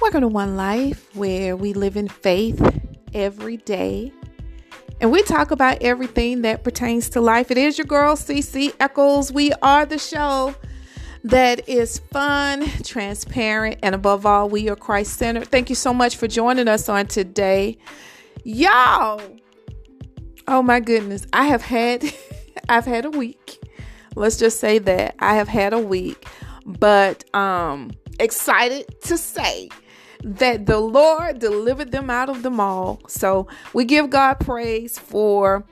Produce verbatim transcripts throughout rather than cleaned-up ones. Welcome to One Life, where we live in faith every day. And we talk about everything that pertains to life. It is your girl, CeCe Echols. We are the show that is fun, transparent, and above all, we are Christ-centered. Thank you so much for joining us on today. Y'all, oh my goodness, I have had, I've had a week. Let's just say that. I have had a week, but um, excited to say that the Lord delivered them out of them all. So we give God praise for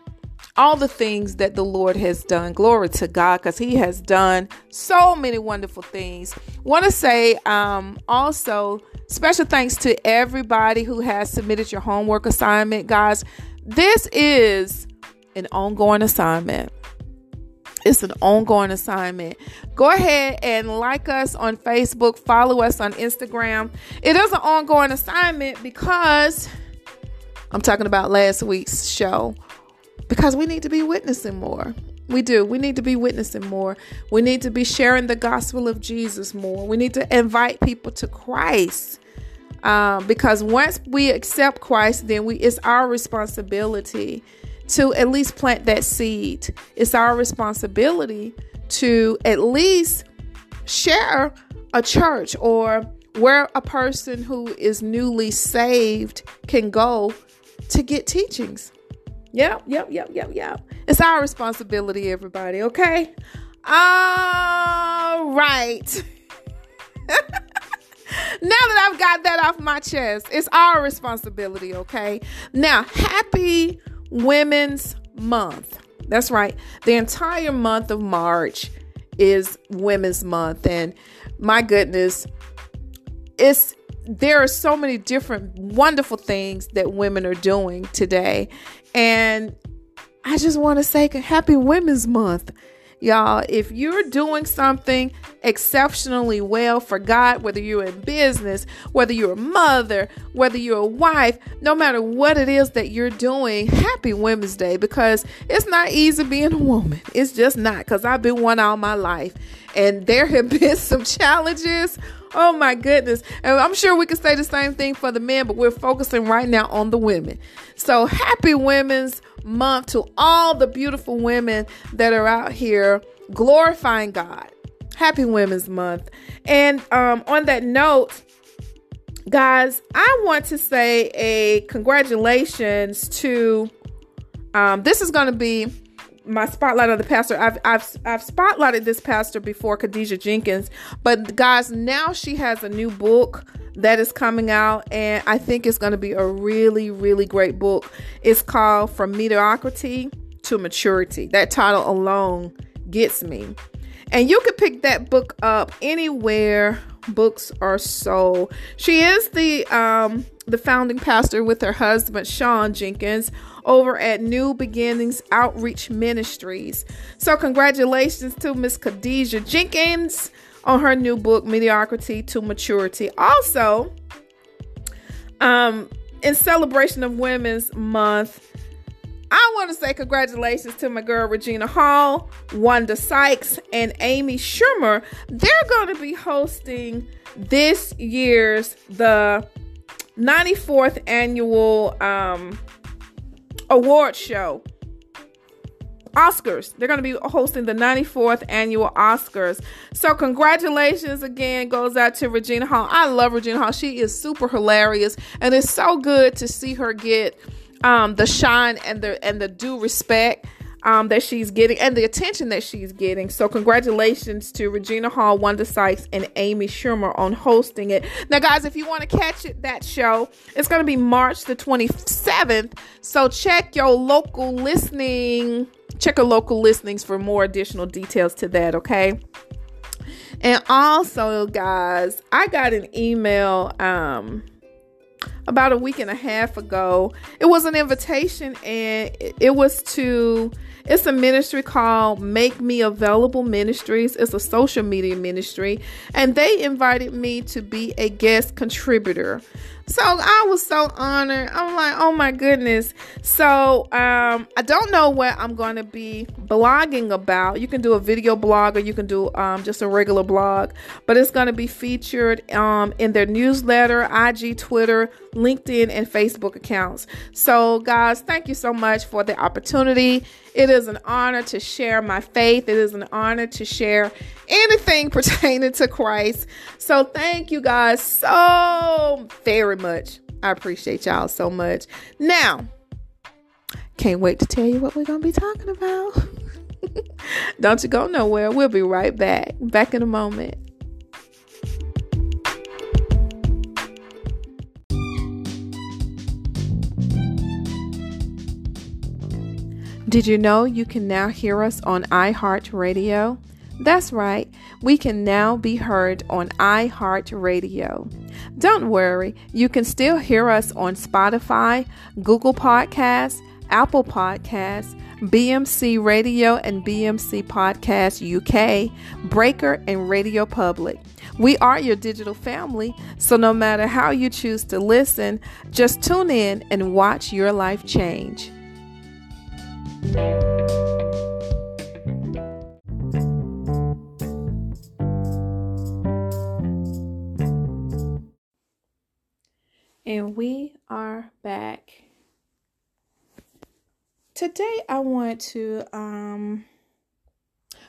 all the things that the Lord has done. Glory to God, because he has done so many wonderful things. Want to say um, also special thanks to everybody who has submitted your homework assignment. Guys, this is an ongoing assignment. It's an ongoing assignment. Go ahead and like us on Facebook. Follow us on Instagram. It is an ongoing assignment because I'm talking about last week's show. Because we need to be witnessing more. We do. We need to be witnessing more. We need to be sharing the gospel of Jesus more. We need to invite people to Christ. Um, because once we accept Christ, then we it's our responsibility to at least plant that seed. It's our responsibility to at least share a church or where a person who is newly saved can go to get teachings. Yep, yep, yep, yep, yep. It's our responsibility, everybody, okay? All right. Now that I've got that off my chest, it's our responsibility, okay? Now, happy Women's Month. That's right. The entire month of March is Women's Month. And my goodness, it's there are so many different wonderful things that women are doing today. And I just want to say happy Women's Month. Y'all, if you're doing something exceptionally well for God, whether you're in business, whether you're a mother, whether you're a wife, no matter what it is that you're doing, happy Women's Day, because it's not easy being a woman. It's just not, because I've been one all my life and there have been some challenges. Oh my goodness. And I'm sure we could say the same thing for the men, but we're focusing right now on the women. So happy Women's Month to all the beautiful women that are out here glorifying God. Happy Women's Month. And um, on that note, guys, I want to say a congratulations to um, this is going to be my spotlight on the pastor. I've, I've, I've spotlighted this pastor before, Khadijah Jenkins, but guys, now she has a new book that is coming out. And I think it's going to be a really, really great book. It's called From Mediocrity to Maturity. That title alone gets me. And you can pick that book up anywhere books are sold. She is the, um, the founding pastor with her husband, Sean Jenkins, over at New Beginnings Outreach Ministries. So congratulations to Miss Khadijah Jenkins on her new book, Mediocrity to Maturity. Also, um, in celebration of Women's Month, I want to say congratulations to my girl, Regina Hall, Wanda Sykes, and Amy Schumer. They're going to be hosting this year's, the ninety-fourth annual um, award show. Oscars. They're going to be hosting the ninety-fourth annual Oscars. So congratulations again goes out to Regina Hall. I love Regina Hall. She is super hilarious. And it's so good to see her get um, the shine and the and the due respect um, that she's getting and the attention that she's getting. So congratulations to Regina Hall, Wanda Sykes, and Amy Schumer on hosting it. Now, guys, if you want to catch it, that show, it's going to be March the twenty-seventh. So check your local listening Check our local listings for more additional details to that, okay? And also, guys, I got an email um, about a week and a half ago. It was an invitation, and it was to, it's a ministry called Make Me Available Ministries. It's a social media ministry, and they invited me to be a guest contributor. So I was so honored. I'm like, oh my goodness. So um, I don't know what I'm going to be blogging about. You can do a video blog or you can do um, just a regular blog, but it's going to be featured um, in their newsletter, I G, Twitter, LinkedIn, and Facebook accounts. So guys, thank you so much for the opportunity. It is an honor to share my faith. It is an honor to share anything pertaining to Christ. So thank you guys so very much. I appreciate y'all so much. Now, can't wait to tell you what we're going to be talking about. Don't you go nowhere. We'll be right back. Back in a moment. Did you know you can now hear us on iHeartRadio? That's right, we can now be heard on iHeartRadio. Don't worry, you can still hear us on Spotify, Google Podcasts, Apple Podcasts, B M C Radio and B M C Podcast U K, Breaker, and Radio Public. We are your digital family, so no matter how you choose to listen, just tune in and watch your life change. And we are back. Today I want to, um,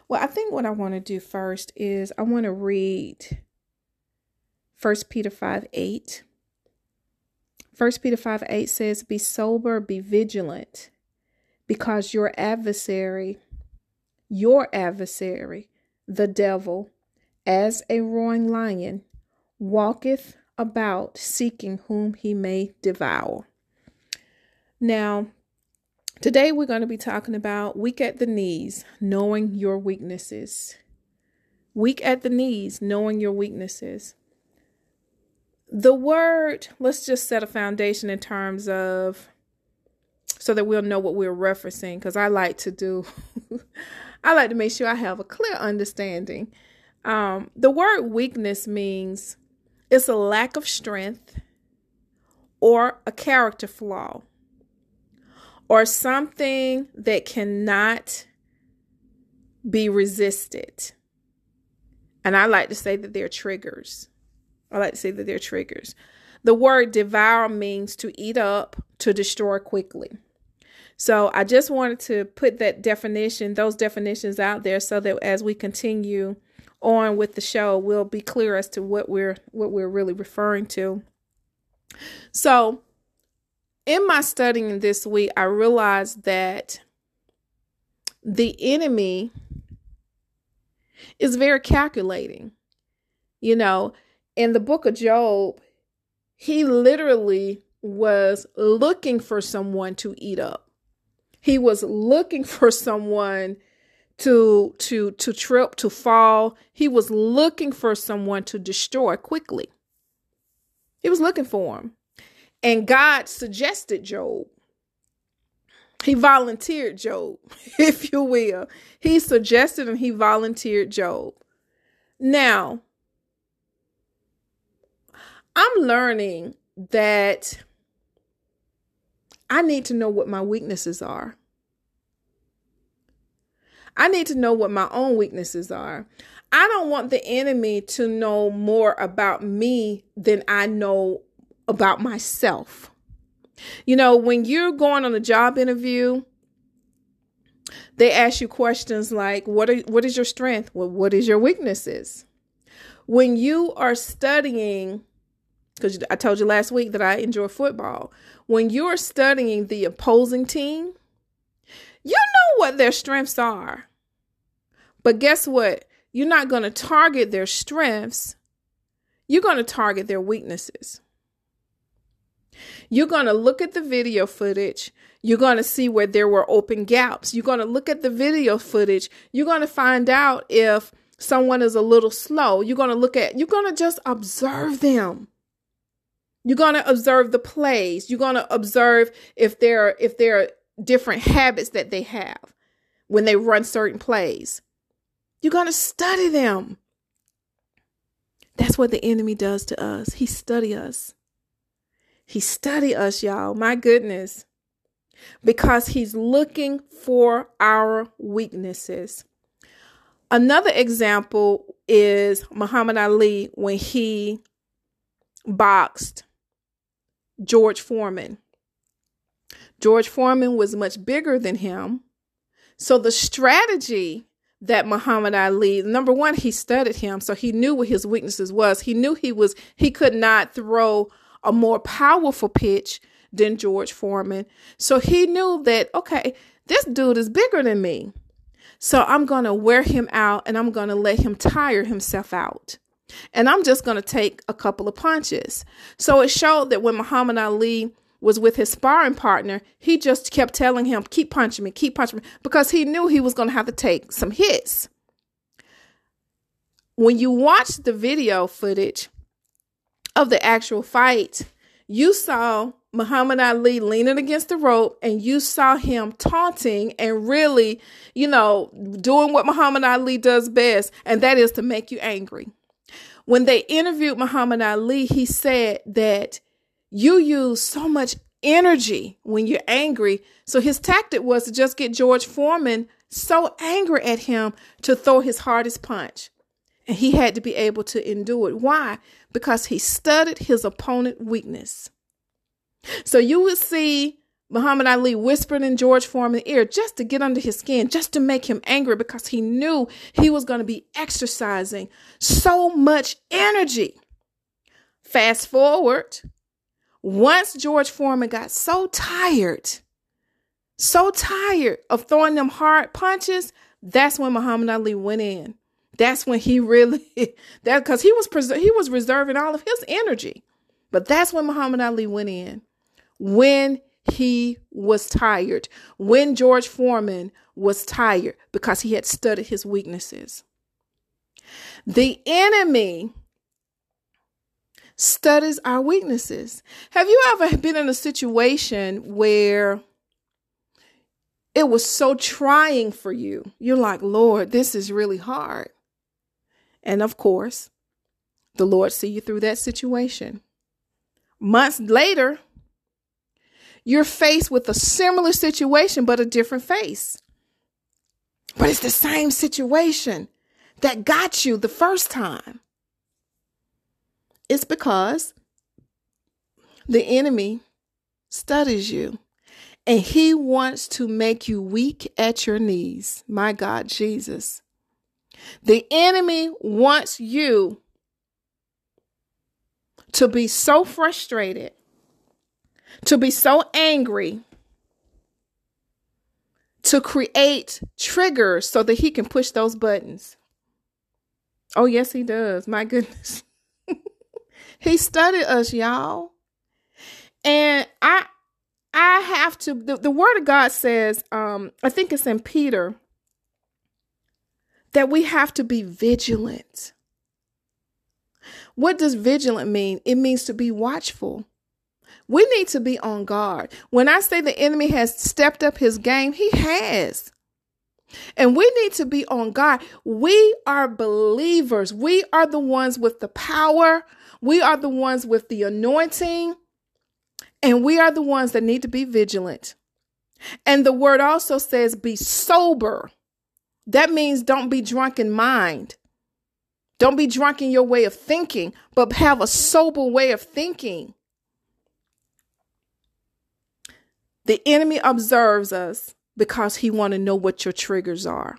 well, I think what I want to do first is I want to read First Peter five eight. First Peter five eight says, "Be sober, be vigilant, because your adversary, your adversary, the devil, as a roaring lion, walketh about seeking whom he may devour." Now, today we're going to be talking about weak at the knees, knowing your weaknesses. Weak at the knees, knowing your weaknesses. The word, let's just set a foundation in terms of, so that we'll know what we're referencing, because I like to do, I like to make sure I have a clear understanding. Um, the word weakness means it's a lack of strength or a character flaw or something that cannot be resisted. And I like to say that they're triggers. I like to say that they're triggers. The word devour means to eat up, to destroy quickly. So I just wanted to put that definition, those definitions out there so that as we continue on with the show, we'll be clear as to what we're what we're really referring to. So in my studying this week, I realized that the enemy is very calculating. You know, in the book of Job, he literally was looking for someone to eat up. He was looking for someone to to to trip, to fall. He was looking for someone to destroy quickly. He was looking for him. And God suggested Job. He volunteered Job, if you will. He suggested and he volunteered Job. Now, I'm learning that I need to know what my weaknesses are. I need to know what my own weaknesses are. I don't want the enemy to know more about me than I know about myself. You know, when you're going on a job interview, they ask you questions like, what are, what is your strength? Well, what is your weaknesses? When you are studying, because I told you last week that I enjoy football. When you're studying the opposing team, you know what their strengths are. But guess what? You're not going to target their strengths. You're going to target their weaknesses. You're going to look at the video footage. You're going to see where there were open gaps. You're going to look at the video footage. You're going to find out if someone is a little slow. You're going to look at, you're going to just observe them. You're going to observe the plays. You're going to observe if there are, if there are different habits that they have when they run certain plays. You're going to study them. That's what the enemy does to us. He studies us. He study us, y'all. My goodness. Because he's looking for our weaknesses. Another example is Muhammad Ali when he boxed George Foreman. George Foreman was much bigger than him. So the strategy that Muhammad Ali, number one, he studied him. So he knew what his weaknesses was. He knew he was, he could not throw a more powerful pitch than George Foreman. So he knew that, okay, this dude is bigger than me. So I'm going to wear him out and I'm going to let him tire himself out. And I'm just going to take a couple of punches. So it showed that when Muhammad Ali was with his sparring partner, he just kept telling him, keep punching me, keep punching me, because he knew he was going to have to take some hits. When you watch the video footage of the actual fight, you saw Muhammad Ali leaning against the rope and you saw him taunting and really, you know, doing what Muhammad Ali does best, and that is to make you angry. When they interviewed Muhammad Ali, he said that you use so much energy when you're angry. So his tactic was to just get George Foreman so angry at him to throw his hardest punch. And he had to be able to endure it. Why? Because he studied his opponent's weakness. So you would see Muhammad Ali whispering in George Foreman's ear just to get under his skin, just to make him angry, because he knew he was going to be exercising so much energy. Fast forward. Once George Foreman got so tired, so tired of throwing them hard punches, that's when Muhammad Ali went in. That's when he really, that because he was pres- he was reserving all of his energy. But that's when Muhammad Ali went in, when he was tired, when George Foreman was tired, because he had studied his weaknesses. The enemy studies our weaknesses. Have you ever been in a situation where it was so trying for you? You're like, Lord, this is really hard. And of course, the Lord see you through that situation. Months later, you're faced with a similar situation, but a different face. But it's the same situation that got you the first time. It's because the enemy studies you and he wants to make you weak at your knees. My God, Jesus. The enemy wants you to be so frustrated, to be so angry, to create triggers so that he can push those buttons. Oh, yes, he does. My goodness. He studied us, y'all. And I I have to, the, the word of God says, um, I think it's in Peter, that we have to be vigilant. What does vigilant mean? It means to be watchful. We need to be on guard. When I say the enemy has stepped up his game, he has. And we need to be on guard. We are believers. We are the ones with the power. We are the ones with the anointing, and we are the ones that need to be vigilant. And the word also says, be sober. That means don't be drunk in mind. Don't be drunk in your way of thinking, but have a sober way of thinking. The enemy observes us because he wants to know what your triggers are.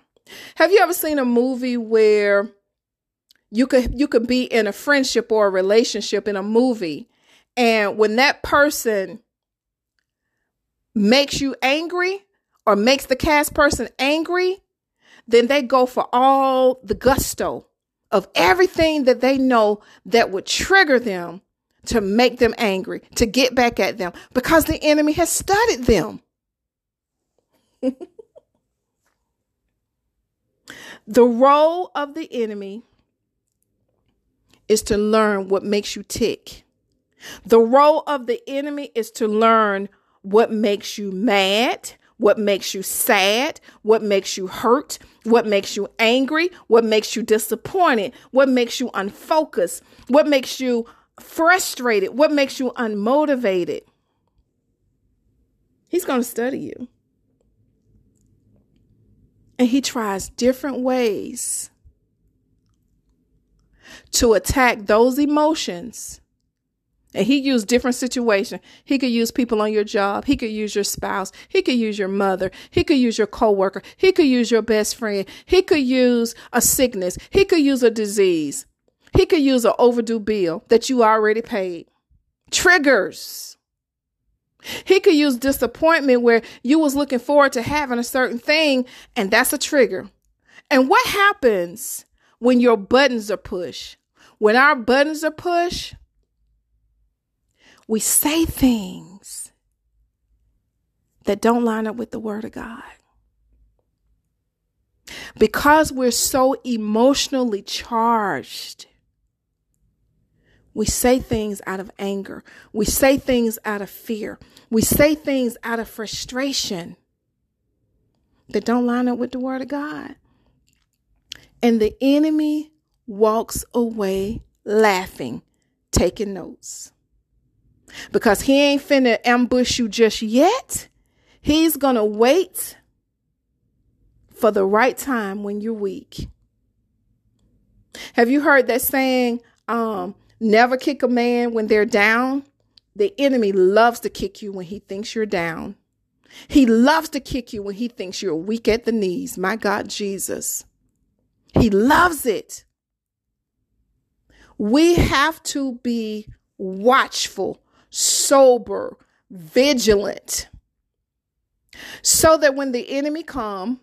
Have you ever seen a movie where You could you could be in a friendship or a relationship in a movie, and when that person makes you angry or makes the cast person angry, then they go for all the gusto of everything that they know that would trigger them to make them angry, to get back at them, because the enemy has studied them. The role of the enemy is to learn what makes you tick. The role of the enemy is to learn what makes you mad, what makes you sad, what makes you hurt, what makes you angry, what makes you disappointed, what makes you unfocused, what makes you frustrated? What makes you unmotivated? He's going to study you. And he tries different ways to attack those emotions. And he used different situations. He could use people on your job. He could use your spouse. He could use your mother. He could use your coworker. He could use your best friend. He could use a sickness. He could use a disease. He could use an overdue bill that you already paid. Triggers. He could use disappointment where you was looking forward to having a certain thing, and that's a trigger. And what happens when your buttons are pushed? When our buttons are pushed, we say things that don't line up with the Word of God. Because we're so emotionally charged, we say things out of anger. We say things out of fear. We say things out of frustration that don't line up with the Word of God. And the enemy walks away laughing, taking notes. Because he ain't finna ambush you just yet. He's gonna wait for the right time when you're weak. Have you heard that saying, um, never kick a man when they're down? The enemy loves to kick you when he thinks you're down. He loves to kick you when he thinks you're weak at the knees. My God, Jesus. He loves it. We have to be watchful, sober, vigilant, so that when the enemy comes,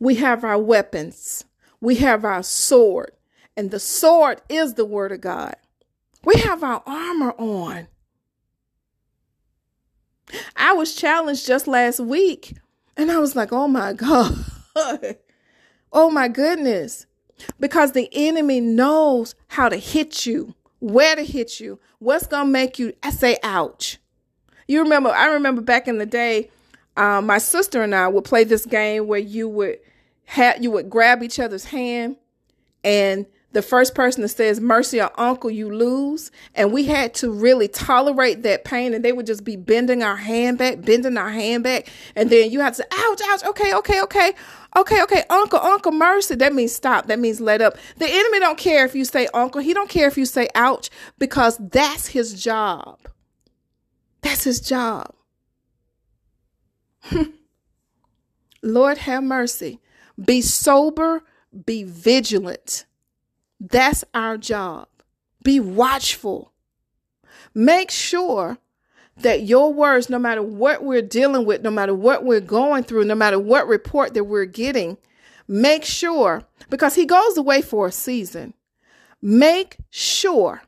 we have our weapons. We have our sword. And the sword is the Word of God. We have our armor on. I was challenged just last week. And I was like, oh my God. Oh my goodness. Because the enemy knows how to hit you, where to hit you, what's going to make you I say, ouch. You remember, I remember back in the day, um, my sister and I would play this game where you would, ha- you would grab each other's hand, and the first person that says mercy or uncle, you lose. And we had to really tolerate that pain. And they would just be bending our hand back, bending our hand back. And then you have to say, ouch, ouch, okay, okay, okay, okay, okay, uncle, uncle, mercy. That means stop. That means let up. The enemy don't care if you say uncle. He don't care if you say ouch, because that's his job. That's his job. Lord have mercy. Be sober. Be vigilant. That's our job. Be watchful. Make sure that your words, no matter what we're dealing with, no matter what we're going through, no matter what report that we're getting, make sure, because he goes away for a season, make sure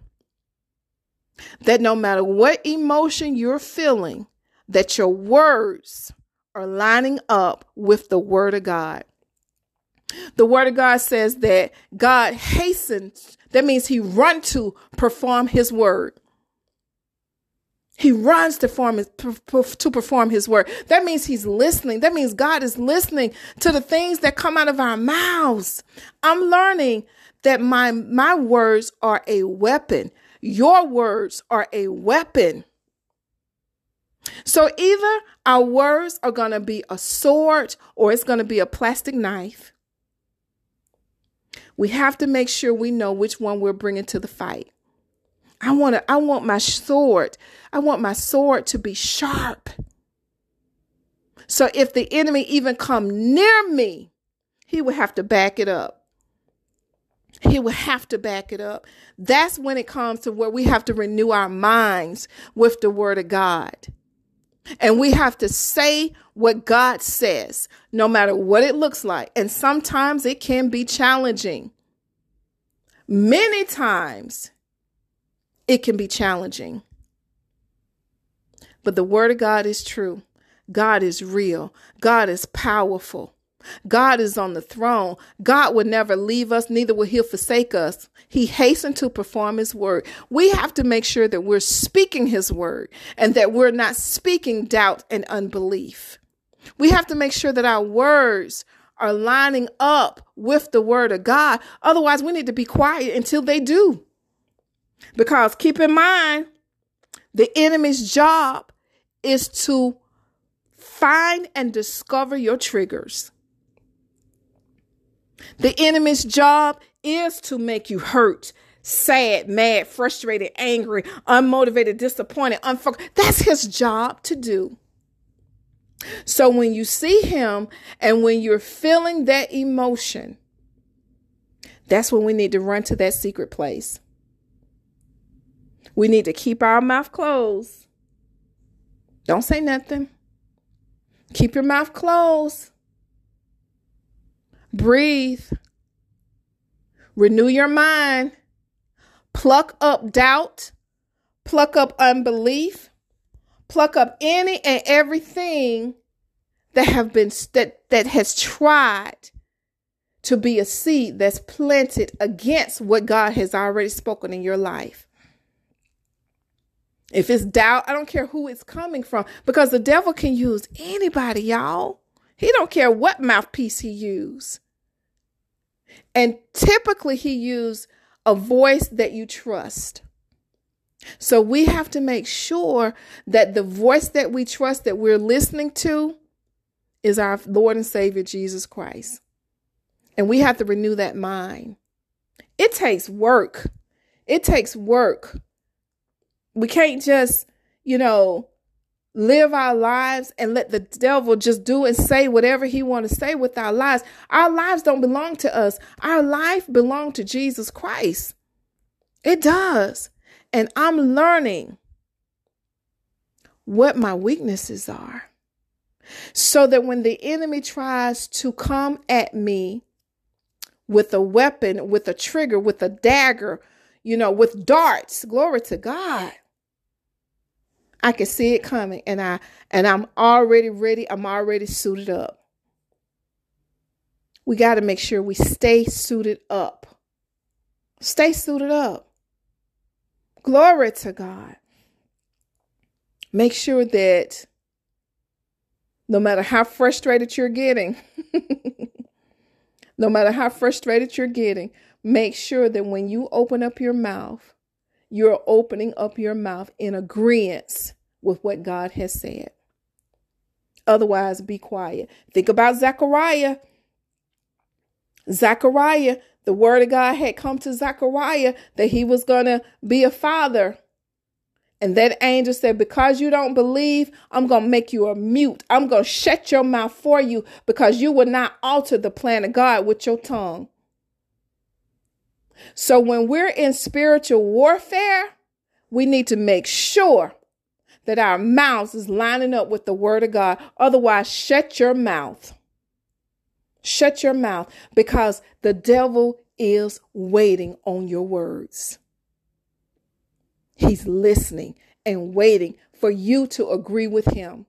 that no matter what emotion you're feeling, that your words are lining up with the Word of God. The Word of God says that God hastens. That means he runs to perform his word. He runs to perform, to perform his word. That means he's listening. That means God is listening to the things that come out of our mouths. I'm learning that my, my words are a weapon. Your words are a weapon. So either our words are going to be a sword or it's going to be a plastic knife. We have to make sure we know which one we're bringing to the fight. I want to, I want my sword. I want my sword to be sharp. So if the enemy even come near me, he would have to back it up. He would have to back it up. That's when it comes to where we have to renew our minds with the Word of God. And we have to say what God says, no matter what it looks like. And sometimes it can be challenging. Many times it can be challenging. But the Word of God is true. God is real. God is powerful. God is on the throne. God will never leave us, neither will he forsake us. He hastened to perform his word. We have to make sure that we're speaking his word and that we're not speaking doubt and unbelief. We have to make sure that our words are lining up with the Word of God. Otherwise, we need to be quiet until they do. Because keep in mind, the enemy's job is to find and discover your triggers. The enemy's job is to make you hurt, sad, mad, frustrated, angry, unmotivated, disappointed, unfocused. That's his job to do. So when you see him and when you're feeling that emotion, that's when we need to run to that secret place. We need to keep our mouth closed. Don't say nothing. Keep your mouth closed. Breathe. Renew your mind. Pluck up doubt. Pluck up unbelief. Pluck up any and everything that have been that, that has tried to be a seed that's planted against what God has already spoken in your life. If it's doubt, I don't care who it's coming from, because the devil can use anybody, y'all. He don't care what mouthpiece he use. And typically he use a voice that you trust. So we have to make sure that the voice that we trust, that we're listening to, is our Lord and Savior, Jesus Christ. And we have to renew that mind. It takes work. It takes work. We can't just, you know, live our lives and let the devil just do and say whatever he want to say with our lives. Our lives don't belong to us. Our life belongs to Jesus Christ. It does. And I'm learning what my weaknesses are so that when the enemy tries to come at me with a weapon, with a trigger, with a dagger, you know, with darts, glory to God, I can see it coming, and I and I'm already ready. I'm already suited up. We got to make sure we stay suited up. Stay suited up. Glory to God. Make sure that no matter how frustrated you're getting, no matter how frustrated you're getting, make sure that when you open up your mouth, you're opening up your mouth in agreeance with what God has said. Otherwise, be quiet. Think about Zechariah. Zechariah, the word of God had come to Zechariah that he was going to be a father. And that angel said, because you don't believe, I'm going to make you a mute. I'm going to shut your mouth for you because you will not alter the plan of God with your tongue. So when we're in spiritual warfare, we need to make sure that our mouths is lining up with the word of God. Otherwise, shut your mouth. Shut your mouth, because the devil is waiting on your words. He's listening and waiting for you to agree with him.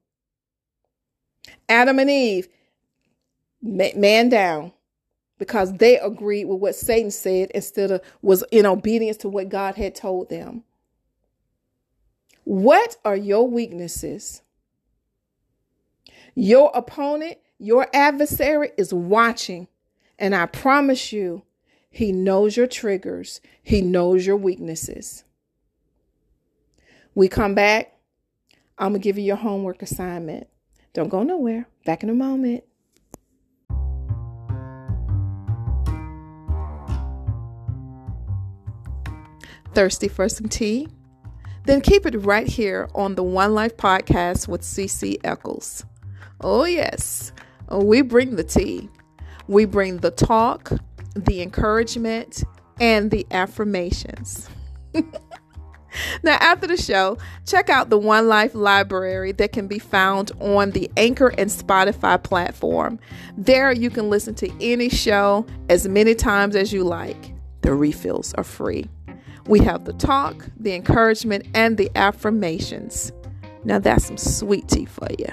Adam and Eve, man down, because they agreed with what Satan said instead of was in obedience to what God had told them. What are your weaknesses? Your opponent, your adversary is watching. And I promise you, he knows your triggers. He knows your weaknesses. We come back. I'm going to give you your homework assignment. Don't go nowhere. Back in a moment. Thirsty for some tea? Then keep it right here on the One Life Podcast with CeCe Echols. Oh, yes. We bring the tea. We bring the talk, the encouragement, and the affirmations. Now, after the show, check out the One Life library that can be found on the Anchor and Spotify platform. There you can listen to any show as many times as you like. The refills are free. We have the talk, the encouragement, and the affirmations. Now that's some sweet tea for you.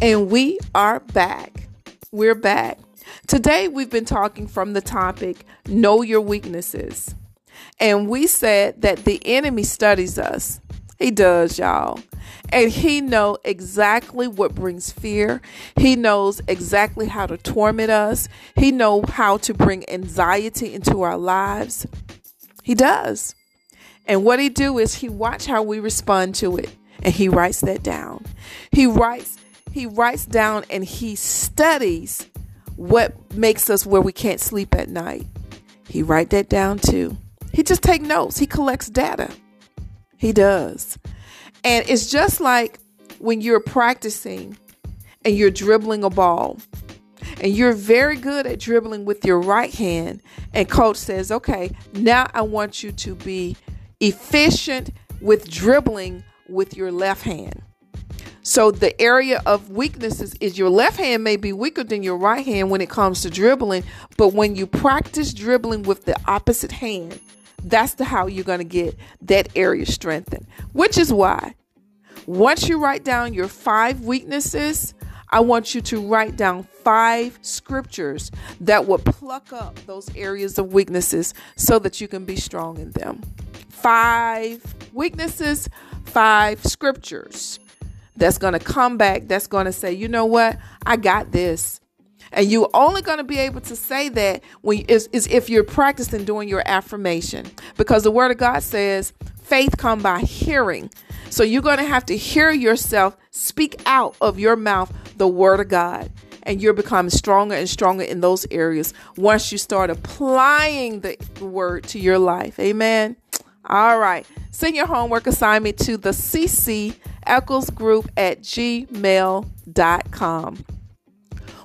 And we are back. We're back. Today we've been talking from the topic, Know Your Weaknesses. And we said that the enemy studies us. He does, y'all. And he knows exactly what brings fear. He knows exactly how to torment us. He knows how to bring anxiety into our lives. He does. And what he do is he watch how we respond to it. And he writes that down. He writes, he writes down and he studies what makes us where we can't sleep at night. He write that down too. He just take notes. He collects data. He does. And it's just like when you're practicing and you're dribbling a ball and you're very good at dribbling with your right hand, and coach says, okay, now I want you to be efficient with dribbling with your left hand. So the area of weaknesses is your left hand may be weaker than your right hand when it comes to dribbling, but when you practice dribbling with the opposite hand, that's the how you're going to get that area strengthened, which is why once you write down your five weaknesses, I want you to write down five scriptures that will pluck up those areas of weaknesses so that you can be strong in them. Five weaknesses, five scriptures that's going to come back, that's going to say, you know what, I got this. And you're only going to be able to say that when is, is if you're practicing doing your affirmation, because the word of God says faith come by hearing. So you're going to have to hear yourself speak out of your mouth the word of God, and you're becoming stronger and stronger in those areas once you start applying the word to your life. Amen. All right. Send your homework assignment to the CeCe Echols Group at gmail dot com.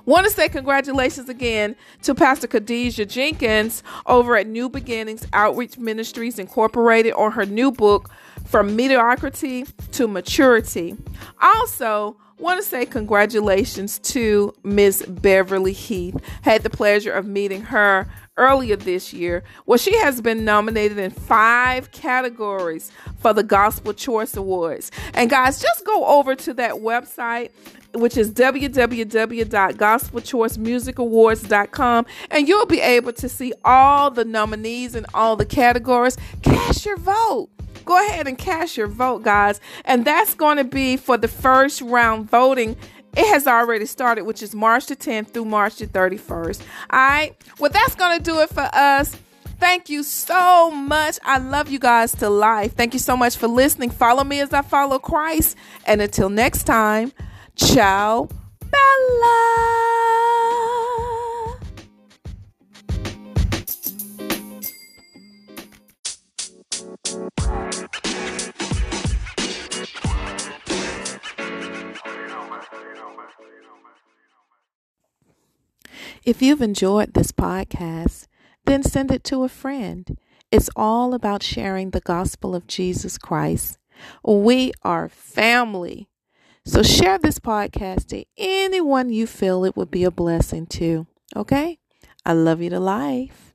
Want to say congratulations again to Pastor Khadijah Jenkins over at New Beginnings Outreach Ministries Incorporated on her new book, From Mediocrity to Maturity. Also, want to say congratulations to Miss Beverly Heath. Had the pleasure of meeting her earlier this year. Well, she has been nominated in five categories for the Gospel Choice Awards. And guys, just go over to that website, which is w w w dot gospel choice music awards dot com, and you'll be able to see all the nominees and all the categories. Cast your vote. Go ahead and cast your vote, guys. And that's going to be for the first round voting. It has already started, which is March the tenth through March the thirty-first. All right. Well, that's going to do it for us. Thank you so much. I love you guys to life. Thank you so much for listening. Follow me as I follow Christ. And until next time, ciao, bella. If you've enjoyed this podcast, then send it to a friend. It's all about sharing the gospel of Jesus Christ. We are family. So share this podcast to anyone you feel it would be a blessing to. Okay? I love you to life.